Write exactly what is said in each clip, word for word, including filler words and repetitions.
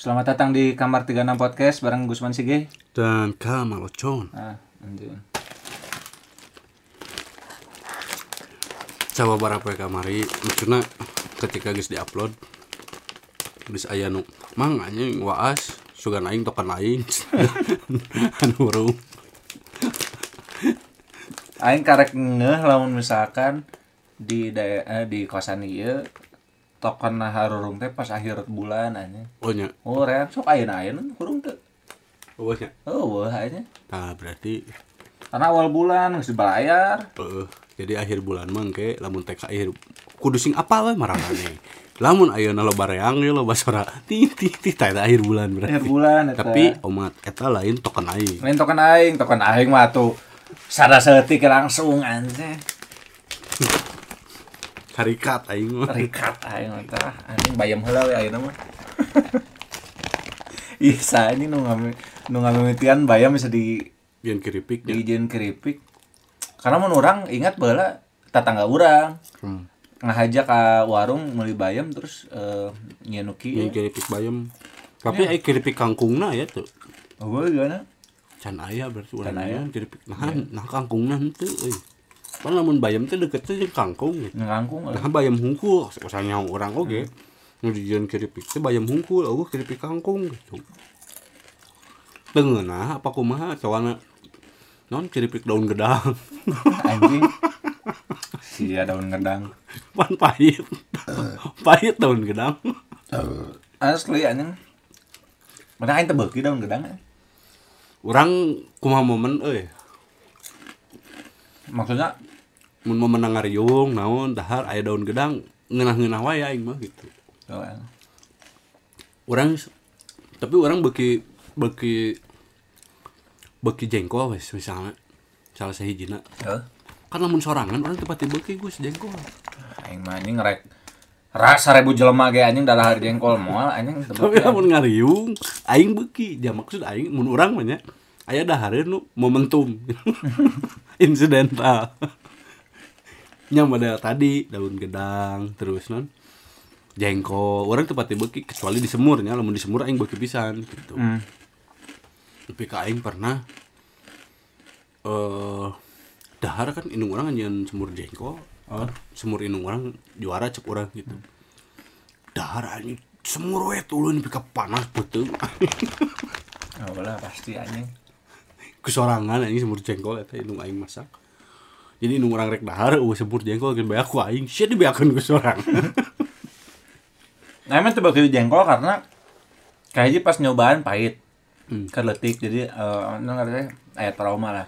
Selamat datang di Kamar tiga puluh enam Podcast bareng Gusman Sige dan Kamalocon. Ah, coba berapa ya kamari? Maksudnya ketika guys diupload, guys aya nu mang anjing waas, sugan aing tokan aing. Anu urung. Aing karek ngeuneuh lamun misalkan di daerah di kosan ieu token harurung teh pas akhir bulan aja. Oh nya. Oh rean sok ayeuna-ayeuna hurung teh. Oh nya. Oh aja. Nah berarti karena awal bulan geus dibayar. Heeh. Uh, jadi akhir bulan mah engke lamun teh ka akhir kudu sing apal we marangane. Lamun ayeuna loba reang ieu loba sora. Ti ti ti teh akhir bulan berarti. Akhir bulan eta. Tapi omat eta lain token aing. Lain token aing, token aing mah atuh sadasetik langsung anjeh. Rikat aing. Rikat aing tah. Anjing bayam heula we ayeuna mah. Ih, saeni nu ngame nu ngamimitian bayam bisa di jeun kiripik. Di jeun kiripik. Karena mun urang ingat baheula tatangga urang. Hmm. Ngahajak ka warung meuli bayam terus uh, nyenuki jeun kiripik bayam. Tapi ya. Ai kiripik kangkungna ya tuh. Oh, gimana? Can aya berarti urang aya kiripik. Nah, ya. Nah kangkungna henteu euy. Pan lamun bayam teh deket teh kangkung gitu. Kangkung. Nah bayam hungkul, usahanya orang oge. Nu dijieun kiripik teh bayam hungkul, eueuh kiripik kangkung gitu. Deungeunah apa kumaha cowana non kiripik daun gedang. Anjing. Sia daun gedang. Pan pahit. Pahit daun gedang. Asli anjing. Mana aing teh beuki daun gedang. Urang kumaha momen euy. Maksudnya mun memenang ngariung naon dahar aya daun gedang ngeunah-ngeunah wae aing mah gitu. Heeh. Urang tapi urang beki beki beki jengkol wes misalnya salah sahijina. Heeh. Kan lamun sorangan urang teu pati beki Gus jengkol. Aing mah anjing rek ras seribu jelema ge anjing dadahar jengkol moal anjing teu beki. Tapi lamun ngariung aing beki. Ya maksud aing mun urang mah nya aya dahareun nu momentum. Insidental. Nya model tadi daun gedang terus non jengkol. Orang tepat beki kecuali di semurnya, lamun di semur aing beki pisan gitu. Hmm. Tapi ka aing pernah eh uh, dahar kan indung urang anjeun semur jengkol. Oh. Kan, semur indung urang juara cek urang gitu. Hmm. Dahar anjing semur we ulun pika panas beuteung. Oh, lah pasti anjing. Kusorangan anjing semur jengkol eta indung aing masak. Jadi indung urang rek dahar eueuh semur jengkol geus bae aku aing sia dibeakeun ku sorang. Nah, emang teu beki jengkol karena kahiji pas nyobaan pahit. Hmm. Kaletik jadi uh, anu ngaranna aya trauma lah.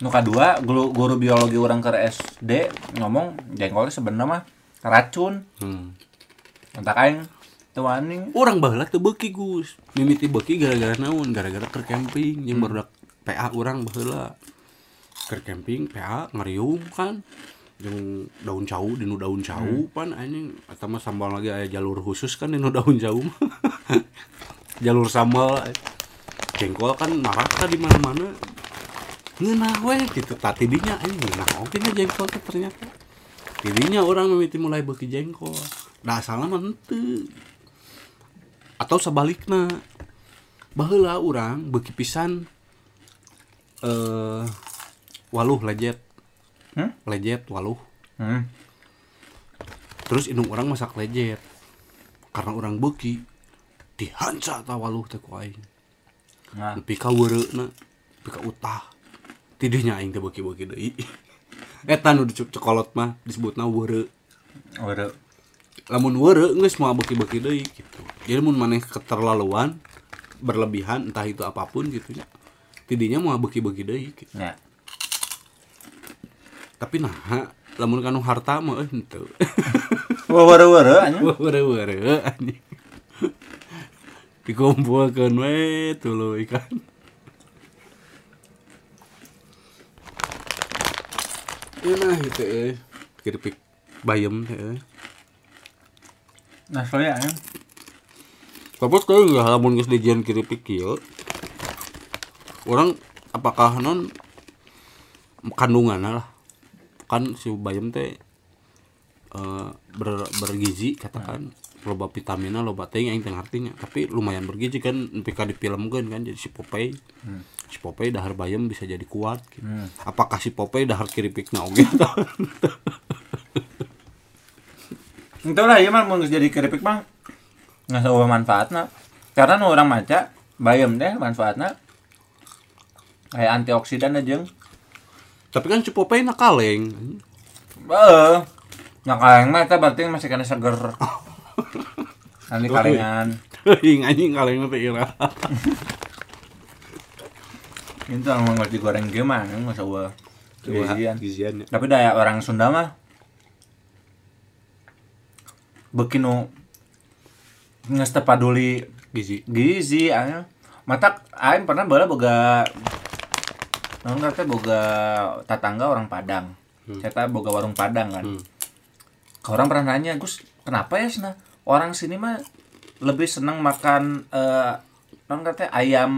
Nu kadua guru, guru biologi urang ke S D ngomong jengkol sebenarnya mah racun. Hmm. Entak aing teu wani. Urang baheula teu beki Gus. Mimiti beki gara-gara naon? Gara-gara keur camping jeung barudak P A urang baheula keur camping P A ngariung kan jeung daun cau dinu daun cau. Hmm. Pan anjing eta mah sambal lagi aya jalur khusus kan dinu daun cau mah. Jalur sambal jengkol kan marak di mana-mana ngeunah we kitu tah tidinya anjing ngeunah oge nya jengkol teh ternyata tidinya urang mimiti mulai beki jengkol da asalna mah henteu atau sebaliknya baheula urang beki pisan Uh, waluh lejet, hmm? lejet waluh. Hmm. Terus indung orang masak lejet, karena orang beki dihanca ta waluh teh ku aing. Nah. Pika weureuna, pika utah, tidinya aing teh beki-beki deui. Eta nu dicekolot mah disebutna weure. Weure. Lamun weure geus moal beki-beki deui gitu. Jadi mun maneh keterlaluan, berlebihan entah itu apapun gitu nya. Tidinya mau beki-beki deui gitu. Ya. Tapi nah, lamun kanu harta mah henteu. Wawara-wara anjing. Wawara-wara anjing. Dikumpulkeun we tuluy kan. Eunah gitu euy. Kiripik bayam teh euy. Nah, soalnya anjing. Kapos teu lamun geus dijieun kiripik kieu. Orang apakah non kandungan lah kan si bayam teh uh, ber, bergizi katakan loba vitamina, loba teh yang artinya, tapi lumayan bergizi kan, P K di film kan kan, jadi si Popeye, hmm. si Popeye dahar bayam bisa jadi kuat. Gitu. Hmm. Apakah si Popeye dahar kiripik na oge? Itu lah, iya mah mau jadi kiripik mah nggak sebuah manfaatnya, karena nu orang maca bayam deh manfaatnya kayak antioksidan aja. Tapi kan si Popeye na kaleng. Beuh. Nah kaleng mah itu berarti masih kena seger. Nanti kalengan. Teuing anjing kaleng teh ira. Entah mangga digoreng ge mah masa ulah gizian. Tapi daya orang Sunda mah beuki nu geus teu paduli gizi. Gizi aya. Matak aing pernah baheula boga naon teh boga tatangga orang Padang. Hmm. Saya boga warung Padang kan. Hmm. Orang pernah nanya, Gus, kenapa ya sana? Orang sini mah lebih senang makan uh, orang katanya ayam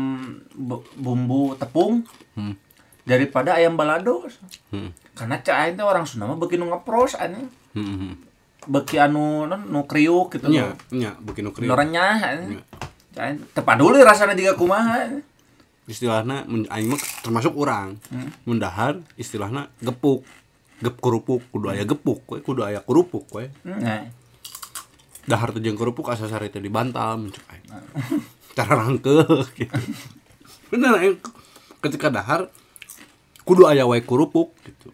bumbu tepung hmm. daripada ayam balado. Hmm. Karena cai itu orang Sunda mah beuki nu ngepros anu. Heeh. Beuki anu nu kriuk gitu. Nya, nya beuki nu kriuk. Nu renyah anu. Cai tepaduli rasana jiga kumaha. Istilahna aing mah termasuk urang. Hmm. Mundahar istilahna gepuk. Gep kerupuk, kudu aya gepuk, we. Kudu aya kerupuk, we. Nah. Dahar teh jeung kerupuk asa sare teh dibantal mencuk aing. Cara rangkeuk gitu. Bener aing ketika dahar kudu aya wae kerupuk gitu.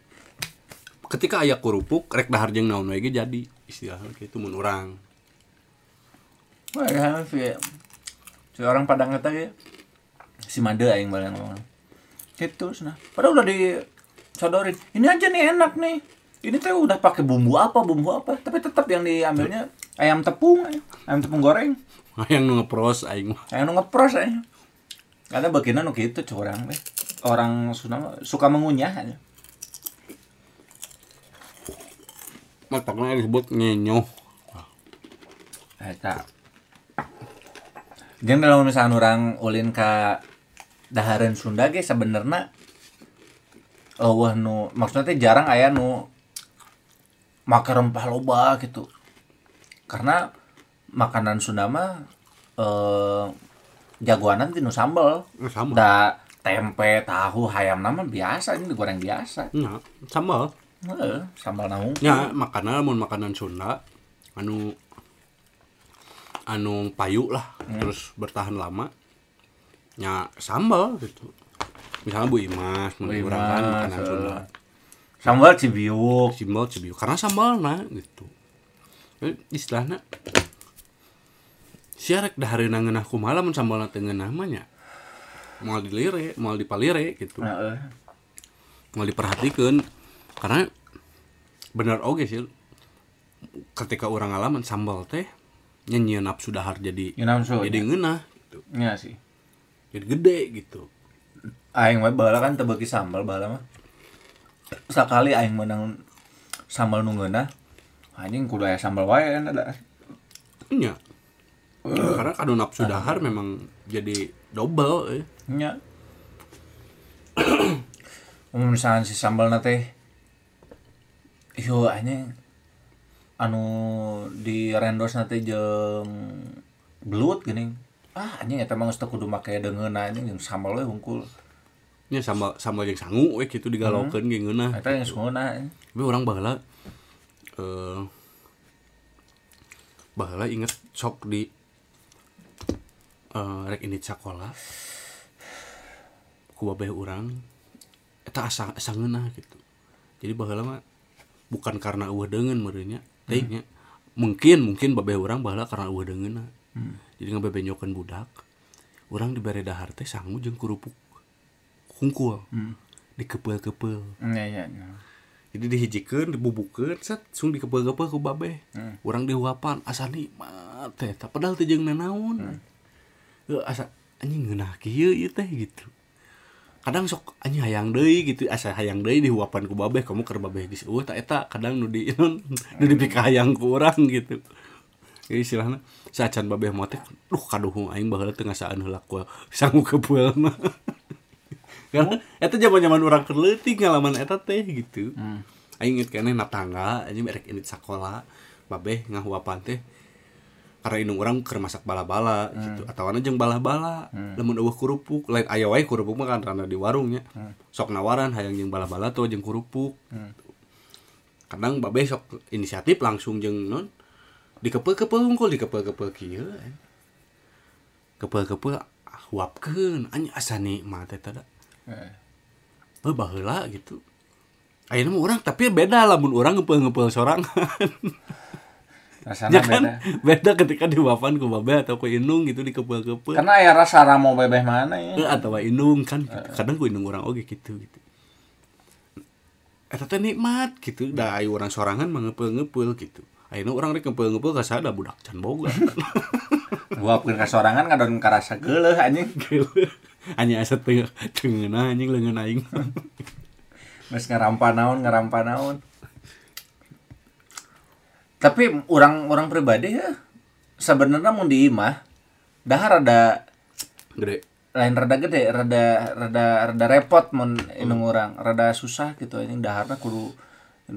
Ketika aya kerupuk rek dahar jeung naon wae ge jadi istilahna kitu mun urang. Wah, ya sih. Si orang Padang eta ge si mande aing balang ngomong. Kitu cenah. Padahal udah di sodorin, ini aja nih enak nih. Ini teh udah pakai bumbu apa, bumbu apa, tapi tetap yang diambilnya ayam tepung, ayam tepung goreng. Ayam nu ngepros aing mah. Ayam nu ngepros aing. Kata bagina nu kitu curang deh. Orang Sunda suka mengunyah aja. Matakna disebut nyenyoh. Eta. Jeung lamun misalkan urang ulin ka dahareun Sunda ge sebenarnya oh wah nu maksudnya teh jarang aya nu make rempah loba gitu. Karena makanan Sunda mah eh jagoanan teh nu sambel. Sambel. Da tempe, tahu, hayam nama biasa ini digoreng biasa. Nya, sambel. Heeh, sambel naung. Nya, makanan mun makanan Sunda anu anu payu lah, hmm. terus bertahan lama. Nya sambel gitu. Misalnya Bu Imas, mengurangkan makanan Sunda. Sambal cibiuk, sambal cibiuk. Karena sambal nah gitu. Istilahnya siarek dahareuna ngeunah kumaha lamun sambalna teu ngeunah mah nya. Moal dilire, moal dipalire gitu. Heeh. Moal diperhatikeun karena bener oge sih ketika urang ngalaman sambal teh nya nyieun nafsu dahar jadi jadi ngeunah gitu. Nya sih. Jadi gede gitu. Aing mah baheula kan teu beuki sambal baheula mah. Sakali aing meunang sambal nu ngeunah. Anjing kudu aya sambal wae kan ada. Nya. Uh. Karena kadu nafsu dahar memang jadi double. Eh. Nya. Mun misalkan si sambalna teh yo anjing anu di rendosna teh jeung belut geuning. Ah anjing eta mah geus teu kudu make deungeunna anjing jeung sambal we hungkul. Nya sambal sambal yang sangu we kitu digalokeun hmm. ge ngeunah. Eta yang sangu. Tapi urang baheula eh baheula inget sok di eh rek ini sakola. Ku babeh urang eta asa asa ngeunah kitu. Jadi baheula mah bukan karena eueuh deungeun meureunnya, teh nya. Mungkin mungkin babeh urang baheula karena eueuh deungeunna. Hmm. Jadi ngabebenyokeun budak. Urang dibere dahar teh sangu jeung kerupuk. Hungkul, hmm. dikepel-kepel. Iya, iya, iya. Jadi dihijikeun, dibubukeun, set, langsung dikepel-kepel ku babeh. Hmm. Urang dihuapan, asa nikmat teh, padahal teh jeung nanaon. Heuh, hmm. asa anjing ngeunah kieu ieu teh gitu. Kadang sok anjing hayang deui gitu, asa hayang deui dihuapan ku babeh, kamu keur babeh geus eueuh tah eta kadang nu di inon, nu dipikahayang ku urang gitu. Jadi istilahna saacan babeh mah teh, duh kaduhung aing baheula teu ngasaan heula ku sangu kepeul mah. Karena oh. Eta zaman-zaman orang keleutik ngalaman eta teh gitu. Hmm. Aing inget keneh natangga, anjing merek init sakola, babeh ngahuapan teh. karena indung orang keur masak bala-bala hmm. gitu atawana jeung bala-bala hmm. lamun eueuh kerupuk lain aya wae kerupuk mah kan rada di warungnya hmm. sok nawaran hayang jeung bala-bala tuh jeung kerupuk hmm. kadang babe sok inisiatif langsung jeung non dikepeul-kepeul unggul dikepeul-kepeul kieu kepeul-kepeul huapkeun anya asa nikmat eta da heuh baheula gitu ayeuna mah urang tapi beda lamun urang ngepeul-ngepeul sorangan. Rasanya ya kan? Beda. Beda ketika diwafan ku babeh atau ku indung gitu di kepel-kepel. Karena aya rasa ramo bebeh mana ya. Atau indung kan gitu. Kadang ku indung orang oge gitu gitu. Eta teh nikmat gitu. Da ayu urang sorangan mangepeul-ngepeul gitu. Ayeuna urang rek ngepeul-ngepeul ka sada budak can boga. Buapkeun ka sorangan kadon karasa geuleuh anjing. Geuleuh. Anjing asa teu teungeunah anjing leungeun aing. Mas ngarampa naon ngarampa naon. Tapi orang-orang pribadi ya sebenarnya mun di imah dahar rada gede. Lain rada gede, rada rada rada repot mun hmm. indung urang, rada susah gitu anjing daharna kudu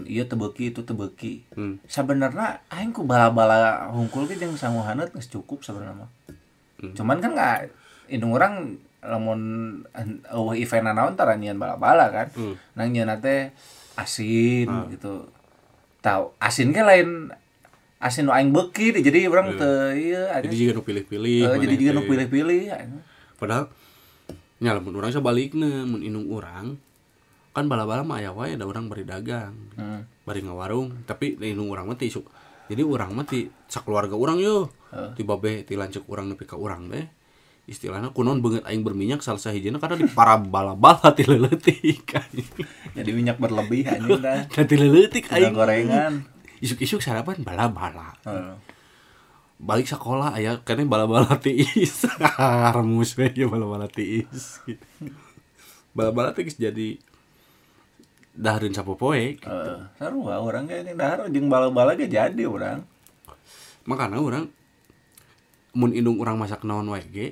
ieu teu beuki itu teu beuki. Hmm. Sebenarnya aing ku bala-bala hungkul ge jeung sanguhanna geus cukup sebenarnya. Hmm. Cuman kan enggak indung urang lamun eueuh event naon taranian bala-bala kan. Hmm. Nang nyeuna teh asin hmm. gitu. Tahu asin ke lain asin nu aing beuki jadi urang teu ieu jadi jiga nu pilih-pilih uh, jadi jiga nu pilih-pilih padahal nya lamun urang sabalikna mun indung urang kan bala-bala mah aya wae da urang bari dagang hmm. bari ngawarung tapi indung urang mah tisuk jadi urang mah ti sakeluarga urang yo uh. ti babeh ti lanceuk urang nepi ka urang teh istilahna kunon beungeut aing berminyak salah sahijina karena di para bala-bala ti leutik jadi minyak berlebih anjing dah ti leutik aing gorengan isuk-isuk sarapan bala-bala uh. balik sekolah aya kene bala-bala tiis harmus we ya bala-bala tiis bala-bala tiis jadi dahareun sapopoe gitu uh, sarua urang ge ini dahar jeung bala-bala ge jadi urang makana urang mun indung urang masak naon wae ge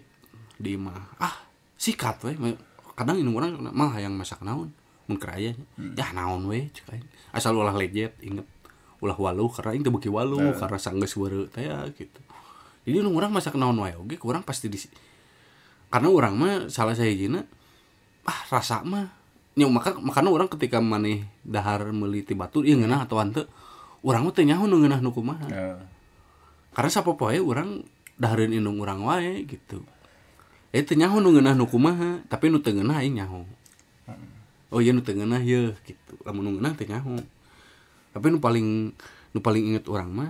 di mah ah sikat weh kadang indung orang mah yang masak naon mun keraya hmm. ya naon weh cekain asal ulah lejet inget ulah waluh karena itu beki waluh karena sanggeus weureu teh gitu jadi indung orang masak naon wae oge kurang pasti di karena orang mah salah sahijina ah rasa mah nya maka makana orang ketika maneh dahar meuli ti batur ieu ngeunah atawa henteu urang mah teu nyaho nu ngeunah nu kumaha yeah. Karena sapopoe urang dahareun indung urang wae gitu. Eh teu nyaho nu ngeunah nu kumaha, tapi nu teu ngeunah aing nyaho. Oh iya nu teu ngeunah yeuh kitu. Lamun nu ngeunah teu nyaho. Tapi nu paling nu paling inget urang mah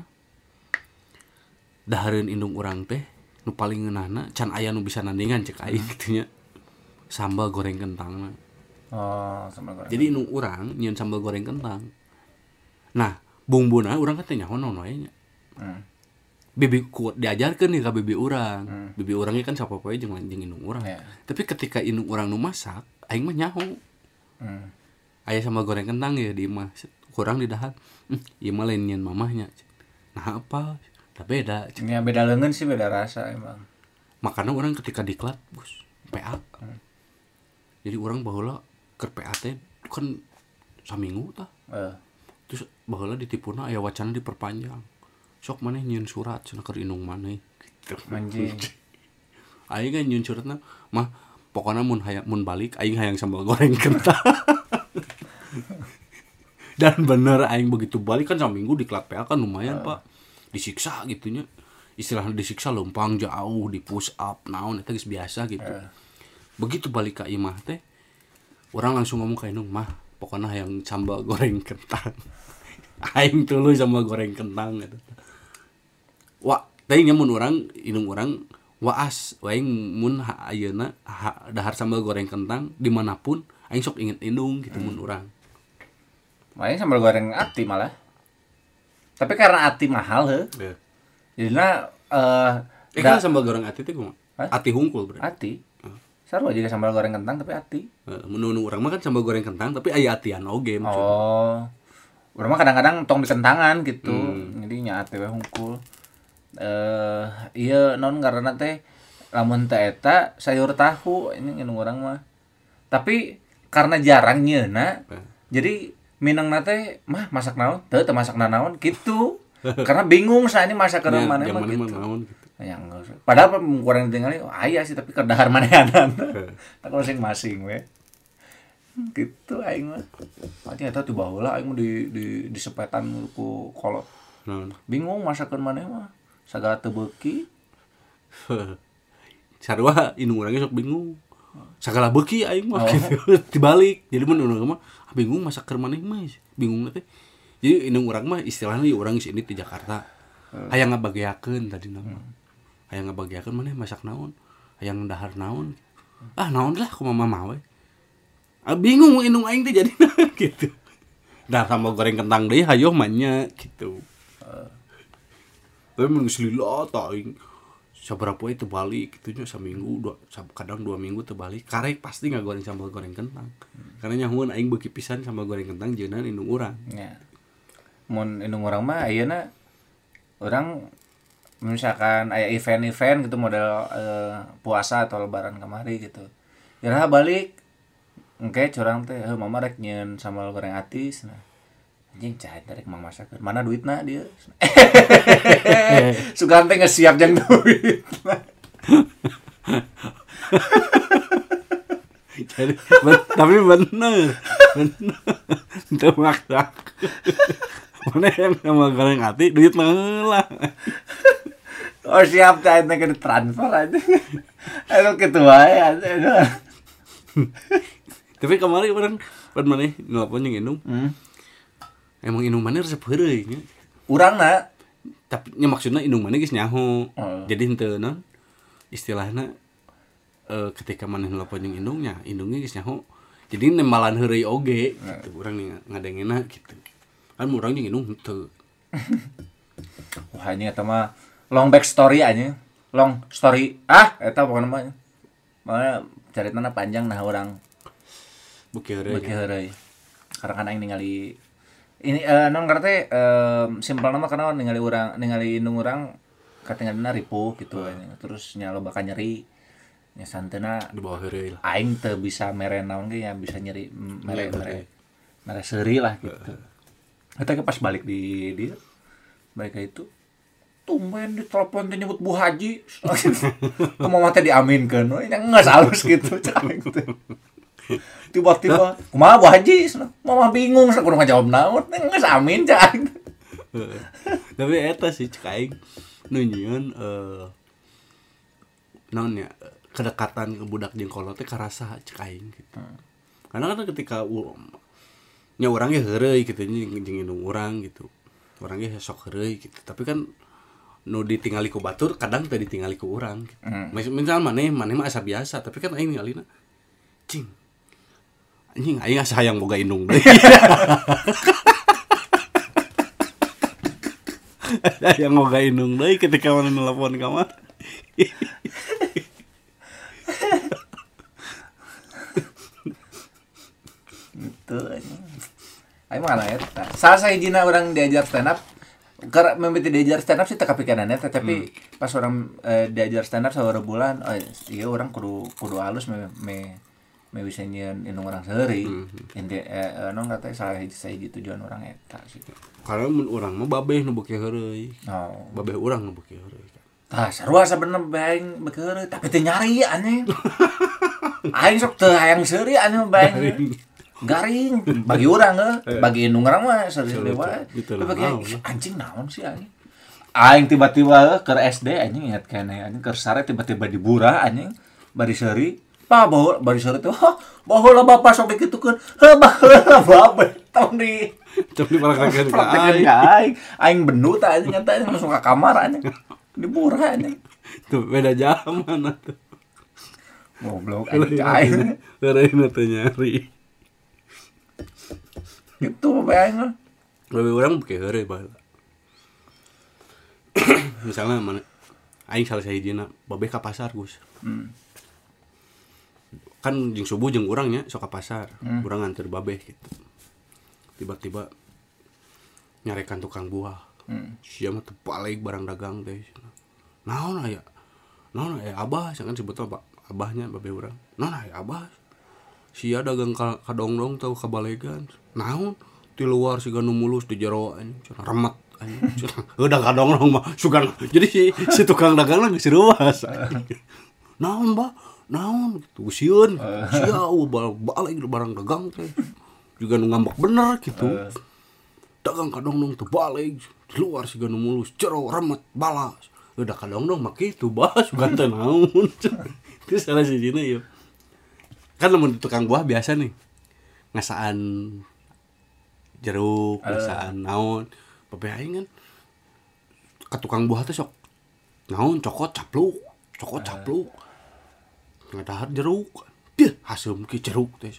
dahareun indung urang teh nu paling ngeunahna can aya nu bisa nandingan cek aing hmm. kitu nya. Sambal goreng kentang mah. Oh, sambal goreng. Jadi indung urang nyieun sambal goreng kentang. Nah, bumbuna urang teh nyaho naon wae nya. Hmm. Bibi ku diajarkan nih ke bibi orang hmm. bibi orangnya kan siapa poe jeung jeung indung orang yeah. Tapi ketika indung orang nu masak aing mah nyaho hmm. aya sambal goreng kentang ya di imah kurang di dahar hmm, ieu mah lain nyen mamahnya nah apa da beda nya beda leungeun sih beda rasa emang makana orang ketika diklat bus P A hmm. jadi orang baheula keur P A teh kan saminggu tah uh. terus baheula ditipuna aya wacana diperpanjang sok maneh nyieun surat cenah keur indung maneh kitu anjing aing kan nyieun suratna mah pokona mun hayang mun balik aing hayang sambal goreng kentang dan bener aing begitu balik kan saminggu diklat P A kan lumayan uh. Pak disiksa gitunya istilahnya disiksa lempang jauh di push up naon eta geus biasa gitu uh. Begitu balik ka imah teh orang langsung ngomong ka indung mah pokona hayang sambal goreng kentang aing tuluy sambal goreng kentang eta wa teh nya mun urang indung urang waas aing mun ayeuna dahar sambal goreng kentang dimanapun aing sok inget indung gitu hmm. Mun urang aing sambal goreng ati malah tapi karena ati mahal heuh yeah. Jadina eh uh, da- sambal goreng ati teh kumaha ati hungkul berarti ati hmm. Sarua juga sambal goreng kentang tapi ati heeh mun urang mah kan sambal goreng kentang tapi aya atian oge maksudna oh urang mah kadang-kadang tong dikentangan gitu hmm. Jadi nya ati we hungkul eh uh, iya non karena teh lamun teh eta sayur tahu ini indung urang mah tapi karena jarang nyeuna eh. Jadi minangna teh mah masak naon teu teu masak naon kitu Karena bingung saya ini masak ke mana mah gitu. Yang padahal kurang ditinggali oh, ayah sih tapi kedahar manehanan. Tak masing-masing we. Gitu aing mah. Pati eta dibaheula aing di di disepetan ku kolot. Bingung masakeun maneh mah. Sagala teu beuki. Sarua indung urang sok bingung. Sagala beuki aing mah gitu. Dibalik. Jadi mun urang mah bingung masakeun maneh mah. Bingungna teh. Jadi indung urang mah istilahnya urang geus ini di Jakarta. Hayang ngabagiakeun tadi nama. Hayang ngabagiakeun maneh masak naon? Hayang dahar naon? Ah naon lah kumaha mah we. Ah bingung indung aing teh jadina gitu. Dah sambal goreng kentang deui hayoh manya gitu. Tapi mun geus lila tah aing sabaraha poe teu balik kitu nya saminggu dua kadang dua minggu teu balik karek pasti ngagoreng sambal goreng kentang. Karena nyahueun aing beuki pisan sambal goreng kentang jeunan indung urang. Nya. Mun indung urang mah ayeuna orang misalkan kayak event-event gitu model eh, puasa atau lebaran kemari gitu. Ya balik engke curang teh heuh mama rek nyeun sambal goreng atis. Nah. Anjing cai rek mama masakeun. Mana duitna dia? Sugan teh geus siap jeung duit. Tapi bener. Bener. Teu maksa. Mana yang sama goreng hati duit ngelah. Oh siap cair nengke ditransfer aja. Aduh gitu aja. Tapi kemarin orang pan mana nelfon yang inung. Emang inung mana resep heureuy nya. Urang na. Tapi nya maksudna inung mana geus nyaho. Jadi henteu naon istilahna ketika mana nelfon yang indungnya, indungnya geus nyaho. Jadi nembalan heureuy oge gitu. Urang ngadengena gitu. Kan murang jeung indung henteu. Wah, anjing eta mah long back story anjing. Long story. Ah, eta pokona mah. Mana caritana panjang nah urang. Beuki heureuy. Beuki heureuy. Karena aing ningali ini uh, non karate uh, simpelna mah karena ningali urang ningali indung urang katingalna ripuh gitu anjing. Terus nya loba ka nyeri. Nya santeuna di bawah heureuy lah. Aing teu bisa mere naon ge ya bisa nyeri mere-mere. Mere seuri lah gitu. Kita pas balik di dia mereka itu tumben di telepon dia nyebut Bu Haji kemauan teh diaminkan ini nggak halus gitu tiba-tiba kumaha Bu Haji mama bingung saya kurang jawab naon nggak amin cak tapi eta sih cekaing nunjukkan naonnya kedekatan ke budak jengkolotnya karasa cekaing gitu karena kan ketika nya urang ge heureuy kitu jeung indung urang gitu. Urang ge sok heureuy gitu. Tapi kan nu ditingali ku batur kadang teh ditingali ku urang gitu. Mm. Misal maneh maneh mah asa biasa, tapi kan aing ngalina cing. Anjing aing asa hayang boga indung deui. Hayang boga indung deui ketika mana nelpon ka mah. Gitu anjing. Ayo mana ya? Salah saya jina orang diajar stand up, karena memilih diajar stand up sih tak kepikirannya, tapi hmm. pas orang e, diajar stand up sahur bulan, oh, iya orang kudu kudu halus me me, me bisa nyen indung orang sehari, hmm. inti eh, nong katanya salah saya gitu tujuan orang eta sih. Karena orang mah babeh nu beuki heureuy, oh. babeh orang nu beuki heureuy. Tah sarua sabenerna baing beuki heureuy, tapi teu nyari aneh, aing sok teu hayang seuri aneh baing. Garing bagi orang nggak, bagi indung orang mah serius dewa. Bagi anjing naon sih anjing. Aing tiba-tiba ke S D anjing ingat kene anjing ke sare tiba-tiba dibura anjing bari seuri. Pa baheula bari seuri teh baheula bapak sok dikitukeun. Heh baheula bapak tong di tong di praktekeun ka aing. Aing benut anjing nyata masuk ka kamar anjing. Dibura anjing. Tuh beda zaman atuh. Goblok anjing aing. Heureuy teh nyari. Gitu bayangin lebih orang beuki heureuy baheula misalnya mana aing salah sahijina babeh ka pasar Gus hmm. kan jeung subuh jeung urang nya sok ka pasar hmm. urang nganter babeh gitu tiba-tiba nyarekan tukang buah hmm. sia mah tebalik barang dagang teh naon aya naon aya abah jangan sebutna abahnya babeh urang naon aya abah sia dagang ka kadongdong tau ka balegan naon di luar siga nu mulus di jero anjing remet Udah kadang-kadang mah sugan. Jadi si, si tukang dagang lagi seruas. Naon ba? Naon gitu. Sieun. Siau balik barang dagang teh. Juga nu ngambek bener gitu. Dagang kadang-kadang teu balik. Luar siga nu mulus, cero remet balas. Udah kadang-kadang mah kitu bah sugan teh naon. Terus salah sijina ieu. Kan lamun tukang buah biasa nih. Ngasaan jeruk, ngasaan naon. Popeye aing kan ke tukang buah teh sok naon cokot capluk, cokot capluk. Ngadahar jeruk. Pieh haseum ki jeruk teh.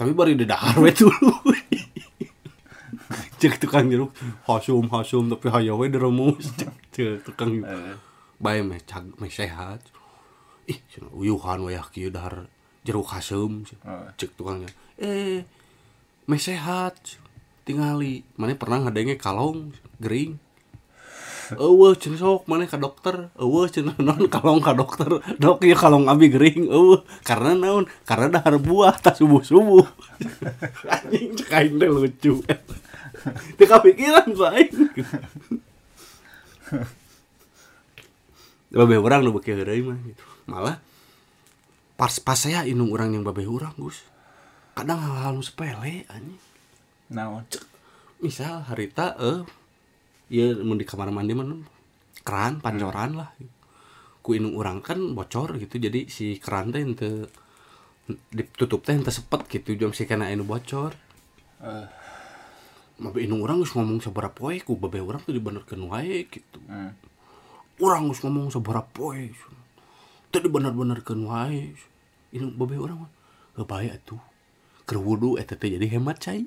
Tapi bari didahar we dulu. Cek tukang jeruk haseum haseum tapi hayo we diremus. Cek tukang bayam mah mah sehat. Ih, uyuhan wayah kieu dahar jeruk haseum. Cek tukangnya. Eh, mah sehat. Tingali, mana pernah ngadenge kalong gering. Eueuh cenah sok mana ka dokter, eueuh cenah naon kalong ka dokter. Dok ieu kalong abi gering, eueuh karena naon? Karena dahar buah tas subuh-subuh. Anjing kain teh lucu. Teu kapikiran bae. Babeh urang nu beuki heureuy mah gitu. Malah pas-pas saya indung urang yang babeh urang, Gus. Kadang hal-hal sepele anjing. Naon misal harita eh ya mun di kamar mandi mah keran pancoran hmm. lah ku indung urang kan bocor gitu jadi si keran teh henteu ditutup teh henteu sepet gitu jam si kana anu bocor eh uh. Mabe indung urang geus ngomong sabaraha poe ku babe urang teh dibenerkeun wae gitu hmm. Urang geus ngomong sabaraha poe teu dibener-benerkeun wae indung babe urang heuh bae atuh keur wudu eta teh jadi hemat cai.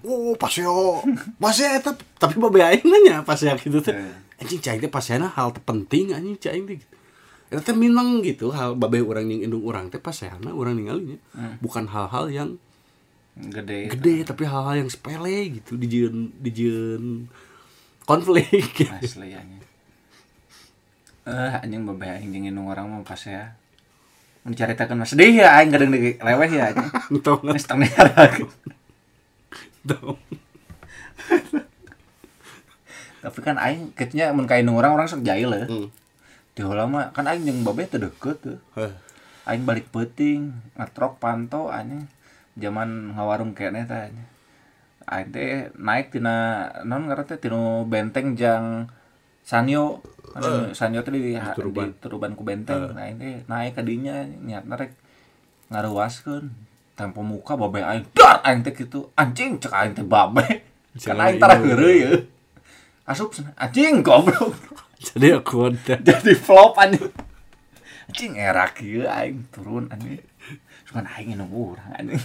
Oh, paseo. Paseo eta tapi babe aing nya paseo kitu teh. Anjing cai teh paseana hal terpenting anjing cai aing teh. Eta teh minang gitu hal babe urang jeung indung urang teh paseana urang ningalinya bukan hal-hal yang gede. Gede itu. Tapi hal-hal yang sepele gitu dijieun dijieun konflik. Asli anjing. Eh anjing babe aing jeung indung urang mah pasea. Menceritakan mas sedih ya, aing kadang lagi leweh ya, entong entong niara, entong. Tapi kan aing kecilnya menkain orang orang sok jahil ya. Dihola mah kan aing yang babe terdeket tuh. Aing balik peting, ngatrok pantau aing. Zaman ngawarung kene tanya. Aing teh naik tina non ngarate tino benteng jang Sanyo, uh, Sanyo tadi di, di Turuban ku benteng, uh. Nah ini naik kadinya niat narek ngaruaskeun, tanpa muka babe aing, dar aing teh kitu, anjing cek aing teh babe, karena aing tara heureuy yeuh, asup anjing goblok, jadi aku jadi flop anjing, anjing erak yeuh aing turun anjing, cuma aing nunggu orang anjing,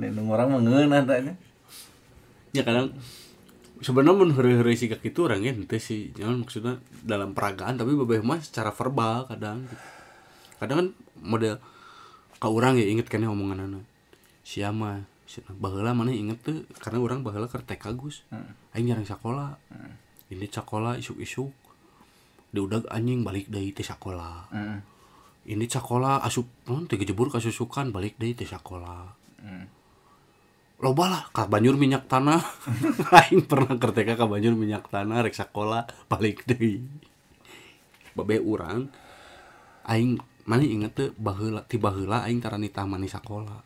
nunggu orang mengeunah tanya, ya kadang. Sebenarnya mengheri-heri si kaki itu orangnya ente sih, jangan maksudnya dalam peragaan tapi babeh mah secara verbal kadang, kadang kan model ka orang ya inget kene omongan anak, siapa, baheula mana inget tuh karena orang baheula ke T K Gus, hmm. Aing jarang sakola, hmm. Ini sakola isuk-isuk, diudag anjing balik dari teh sakola, hmm. Ini sakola asup non teh jebur kasusukan balik dari teh sakola. Hmm. Loba lah, ka banjur minyak tanah. Aing pernah kerteka ka banjur minyak tanah, rek sakola, balik deui. Babe urang, aing, mana inget tuh, baheula, tiba heula aing tara nitah mani sakola.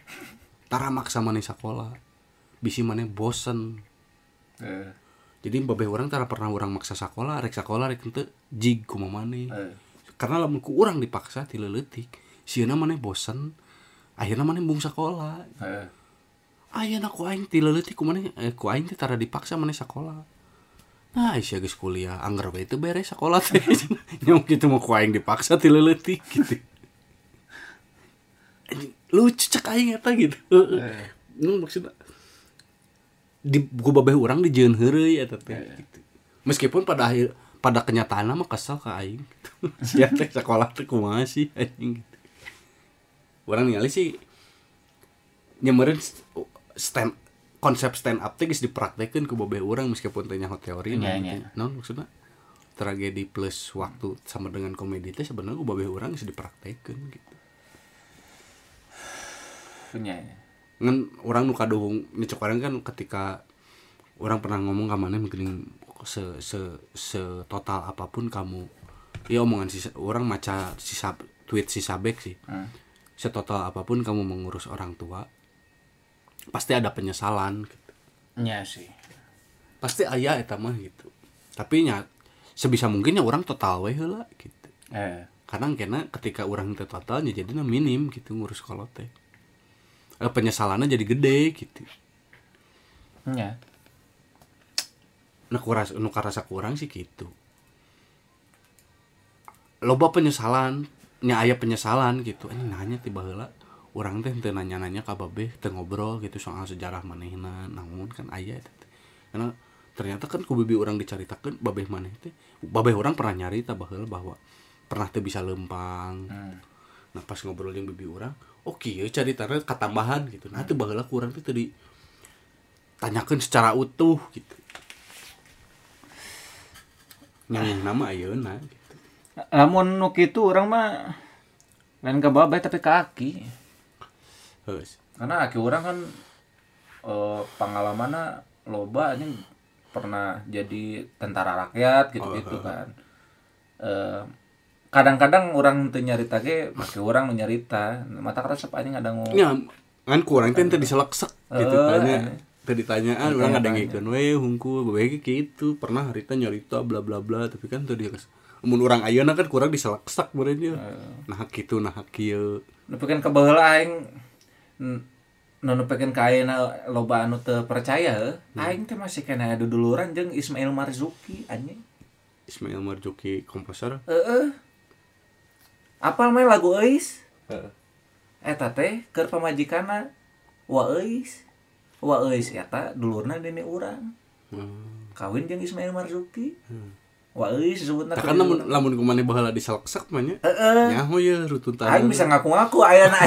Tara maksa mani sakola. Bisi mani bosen. Uh. Jadi babe urang tara pernah urang maksa sakola, rek sakola, rek ente, jig kumaha mani. Uh. Karena lamun ku urang dipaksa, tileleutik. Sieuna mani bosen, akhirna mani bung sakola. Uh. Ayeuna ku aing ti leuleutih kumaneh ku aing teh tara dipaksa maneh sakola. Nah, sia geus kuliah anggar bae teu beres sakola teh. Nyong kitu mah ku aing dipaksa ti leuleutih kitu. Lucu cek aing eta gitu. Heeh. Nu maksudna di ku babeh urang dijieun heureuy eta teh kitu. Meskipun pada akhir pada kenyataanna mah kesel ka aing gitu. Sia teh sakola teh kumaha sih anjing gitu. Urang ningali sih nyemerin stand konsep stand up teh geus dipraktekeun ku babeh urang meskipun teh nya teori yeah, yeah. Non maksudna tragedi plus waktu sama dengan komedi teh sebenarnya ku babeh urang geus dipraktekeun gitu. Punya. Ngan urang nu kadohong nicokoran kan ketika orang pernah ngomong kamarnya mungkin se se se total apapun kamu, ya omongan sisa, orang maca sisa tweet si Sabek sih, hmm. setotal apapun kamu mengurus orang tua, pasti ada penyesalan. Gitu. Ya sih. Pasti ayah eta mah gitu. Tapi nya sebisa mungkinnya orang total we heula gitu. Eh. Karena kena ketika orang itu totalnya jadinya minim gitu ngurus kolote. Eh, penyesalannya jadi gede gitu. Ya. Nah, kurasa, nu karasa kurang sih gitu. Loba penyesalan, nya aya penyesalan gitu. Anjing nanya tiba heula. Urang teh henteu nanya-nanya ka babeh, teu ngobrol gitu soal sejarah manehna, namun kan aya eta. Karena ternyata kan ku bibi urang dicaritakeun babeh maneh teh. Babeh urang pernah nyarita baheula bahwa pernah teh bisa lempang. Hmm. Nah, pas ngobrol jeung bibi urang, oh kieu caritana katambahan gitu. Nah, teu baheula ku urang teh teu ditanyakeun secara utuh gitu. Nyanyi nama ayeuna gitu. Lamun nu kitu urang mah lain ka babeh tapi ka aki. Heus. Karena aki urang kan e, pengalamanna loba anjing pernah jadi tentara rakyat gitu-gitu oh, kan. E, kadang-kadang urang teu nyarita ge make urang nu nyarita. Mata karesep anjing ada ngomong. Ya, kan ku urang teh teu diseleksek gitu kan. Teu ditanyaan urang ngadengikeun we hungkul babeh kitu pernah harita nyarita bla bla bla tapi kan teu dia mun urang ayeuna kan kurang diseleksak meureun ieu. Nah kitu nah kieu. Nepekeun ka baheula aing nu nepekeun ka ayeuna loba anu teu percaya heuh. Aing teh masih kana duduluran jeung Ismail Marzuki anjing. Ismail Marzuki komposer? Heeh. Apal mah lagu Euis? Heeh. Eta teh keur pamajikanna Wa Euis. Wa Euis eta dulurna dene urang. Hmm. Kawin jeung Ismail Marzuki. Hmm. Wa Euis sebutna kan lamun lamun kumane baheula diseleksak mah nya. Heeh. Nyaho ye rutuntan. Aing bisa ngaku-ngaku ayeuna.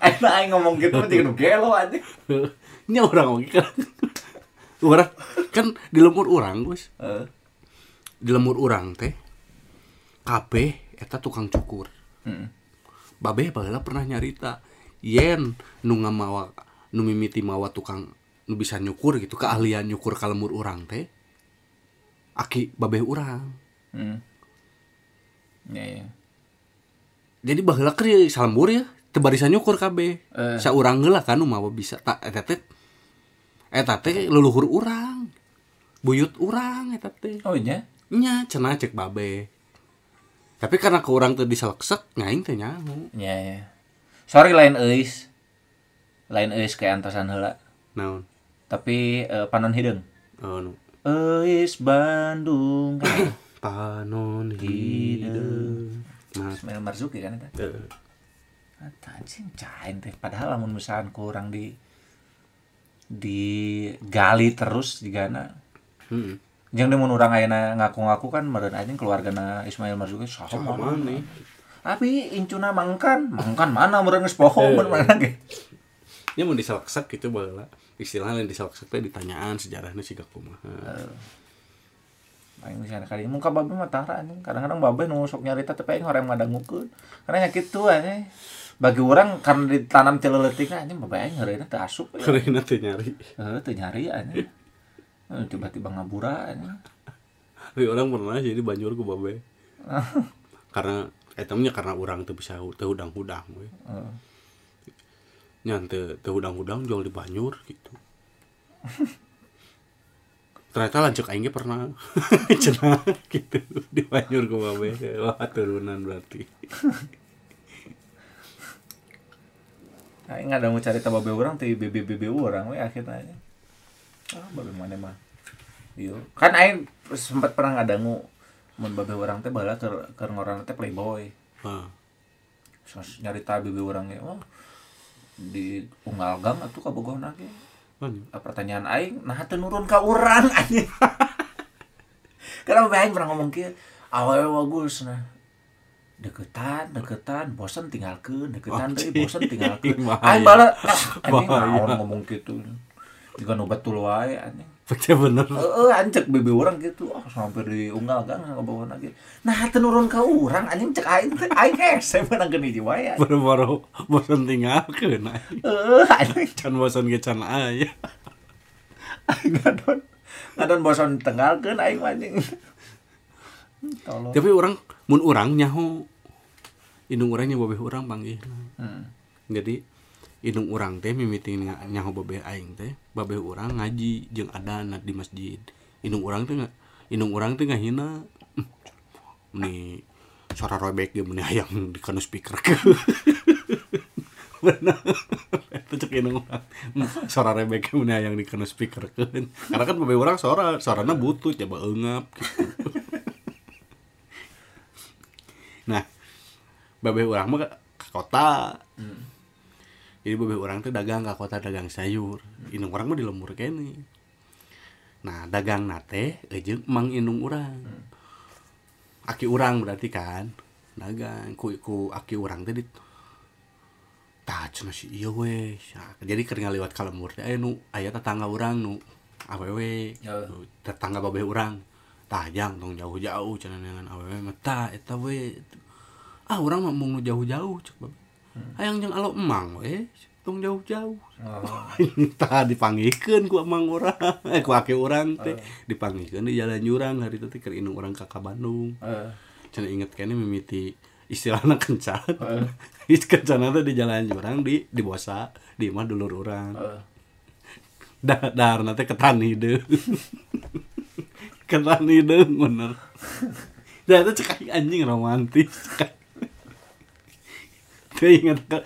Ayeuna aing ngomong kitu mah jeung gelo anjing. Nya urang oge kan. Urang kan di lembur urang, Gus. Heeh. Di lembur urang teh kabeh eta tukang cukur. Heeh. Babeh baheula pernah nyarita yen nu ngamawa nu mimiti mawa tukang nu bisa nyukur gitu keahlian nyukur ka lembur urang teh. Aki babeh urang. Hmm. Ya ya. Jadi baheula keur salembur ya, teu barisan nyukur kabeh. Eh. Saurang heula kan umawa bisa tak eta teh. Eta teh leluhur urang. Buyut urang eta teh. Oh nya? Nya cenah cek babeh. Tapi karena ke urang teu diseleksek, ngaing teh nyaho. Ya ya. Sorry lain euis. Lain euis ke antosan heula. Naon? Tapi uh, panon hideung. Oh, no. Euis Bandung kan? Panon hideung Ismail Marzuki kan itu? Heeh. Anjing cain teh padahal lamun misalkan kurang di di gali terus digana. Heeh. Mm-hmm. Jeung lamun urang ayeuna ngaku-ngaku kan meureun anjing keluargana Ismail Marzuki saha maneh. Tapi incuna mangkan, mangkan mana meureun geus pohong mun mana ge. Nya mun diseleksak kitu baheula. Istilahnya diseleksak teh ditanyaan sejarahnya siga kumaha. Heeh. Aing geus kali mun ka babeh mah tara anjing. Kadang-kadang babeh nu sok nyarita teh aing horem ngadangukeun. Karena nya kitu anjing. Bagi urang karena ditanam ti leuleutna anjing babeh aing heureuhna teu asup. Heureuhna teu nyari. Heeh, teu nyari anjing. Tiba-tiba ngabura anjing. Ri urang pernah jadi banjur ku babeh. Karena eta mah karena urang teu bisa teu hudang-hudang we. Heeh. Nyante teh udang-udang jual di Banyur gitu. Ternyata lanjut aing ge pernah cenah gitu di Banyur ku babe. Wah, turunan berarti. Aing ada mau cari tababe urang teh B B B B urang we akhirna. Ah, bagaimana mah. Ieu kan aing sempat pernah ngadangu mun babe urang teh baheula keur keur ngorana teh playboy. Heeh. Sos nyarita babe urang ge. Oh, di unggal gang atuh kabogohna ge. Pertanyaan aing nah teu nurun ka urang anjing. Karena aing pernah ngomong kieu, awewe bagusna. Deketan, deketan, bosen tinggalkeun, deketan deui bosen tinggalkeun. Aing bala anjing naon ngomong kitu. Juga nu betul wae anjing. Fakta bener. Heeh, anjek bebe urang kitu. Ah, sampe di unggal gang kabogohna ge. Nah teu nurun ka urang anjing cek aing teh. Aing hese menang geni di wae. Boro-boro bosan tinggalkeun. Heeh, anjing can bosan ge can aya. Ngadon, ngadon bosan tenggalkeun aing anjing. Tapi orang mun orang nyaho indung urang nya babeh urang panggih. Hmm. Jadi indung urang teh mimiti nyaho babeh aing teh, babeh urang ngaji jeung adana di masjid. Indung urang teh indung urang teh ngahina. Nih suara robek ge mun hayang dikanu speaker. Benar, itu cekin orang suara rebeknya punya yang dikena speaker kan, karena kan beberapa orang suara suaranya butuh coba engap. Gitu. Nah, beberapa orang mah ke kota, hmm. Jadi beberapa orang tuh dagang ke kota dagang sayur, indung orang mah di lembur kene. Nah, dagang nate, ejeng mang indung orang, aki orang berarti kan, dagang ku ku aki orang tadi. Cuma si iya weh, jadi keringa lewat kalemur teh nu aya tetangga urang nu awewe tetangga babeh urang tah jang tong jauh-jauh cenah ngan awewe mah tah eta we ah urang mah mung nu jauh-jauh cek babeh hayang jeung alo emang we tong jauh-jauh tah dipanggikeun ku emang urang eh ku ake urang teh dipanggikeun di jalan jurang hari itu teh keur indung urang ka Bandung cenah inget kene mimiti istilahnya kencan uh. Kencan itu di jalan jurang di di bosa di mah dulur orang uh. Dar dar nanti ketan hidung ketan hidung bener dah itu cekai anjing romantis dia ingat ke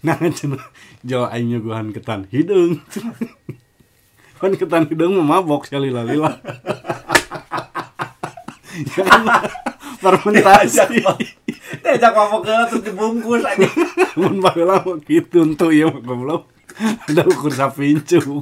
nangan cina jauh aingnya guaan ketan hidung kan ketan hidung memabok sekali lah lila fermentasi diajak mabok ke terus dibungkus aja mun bageula mah kitu entu ieu mah goblok ada ukur sapincu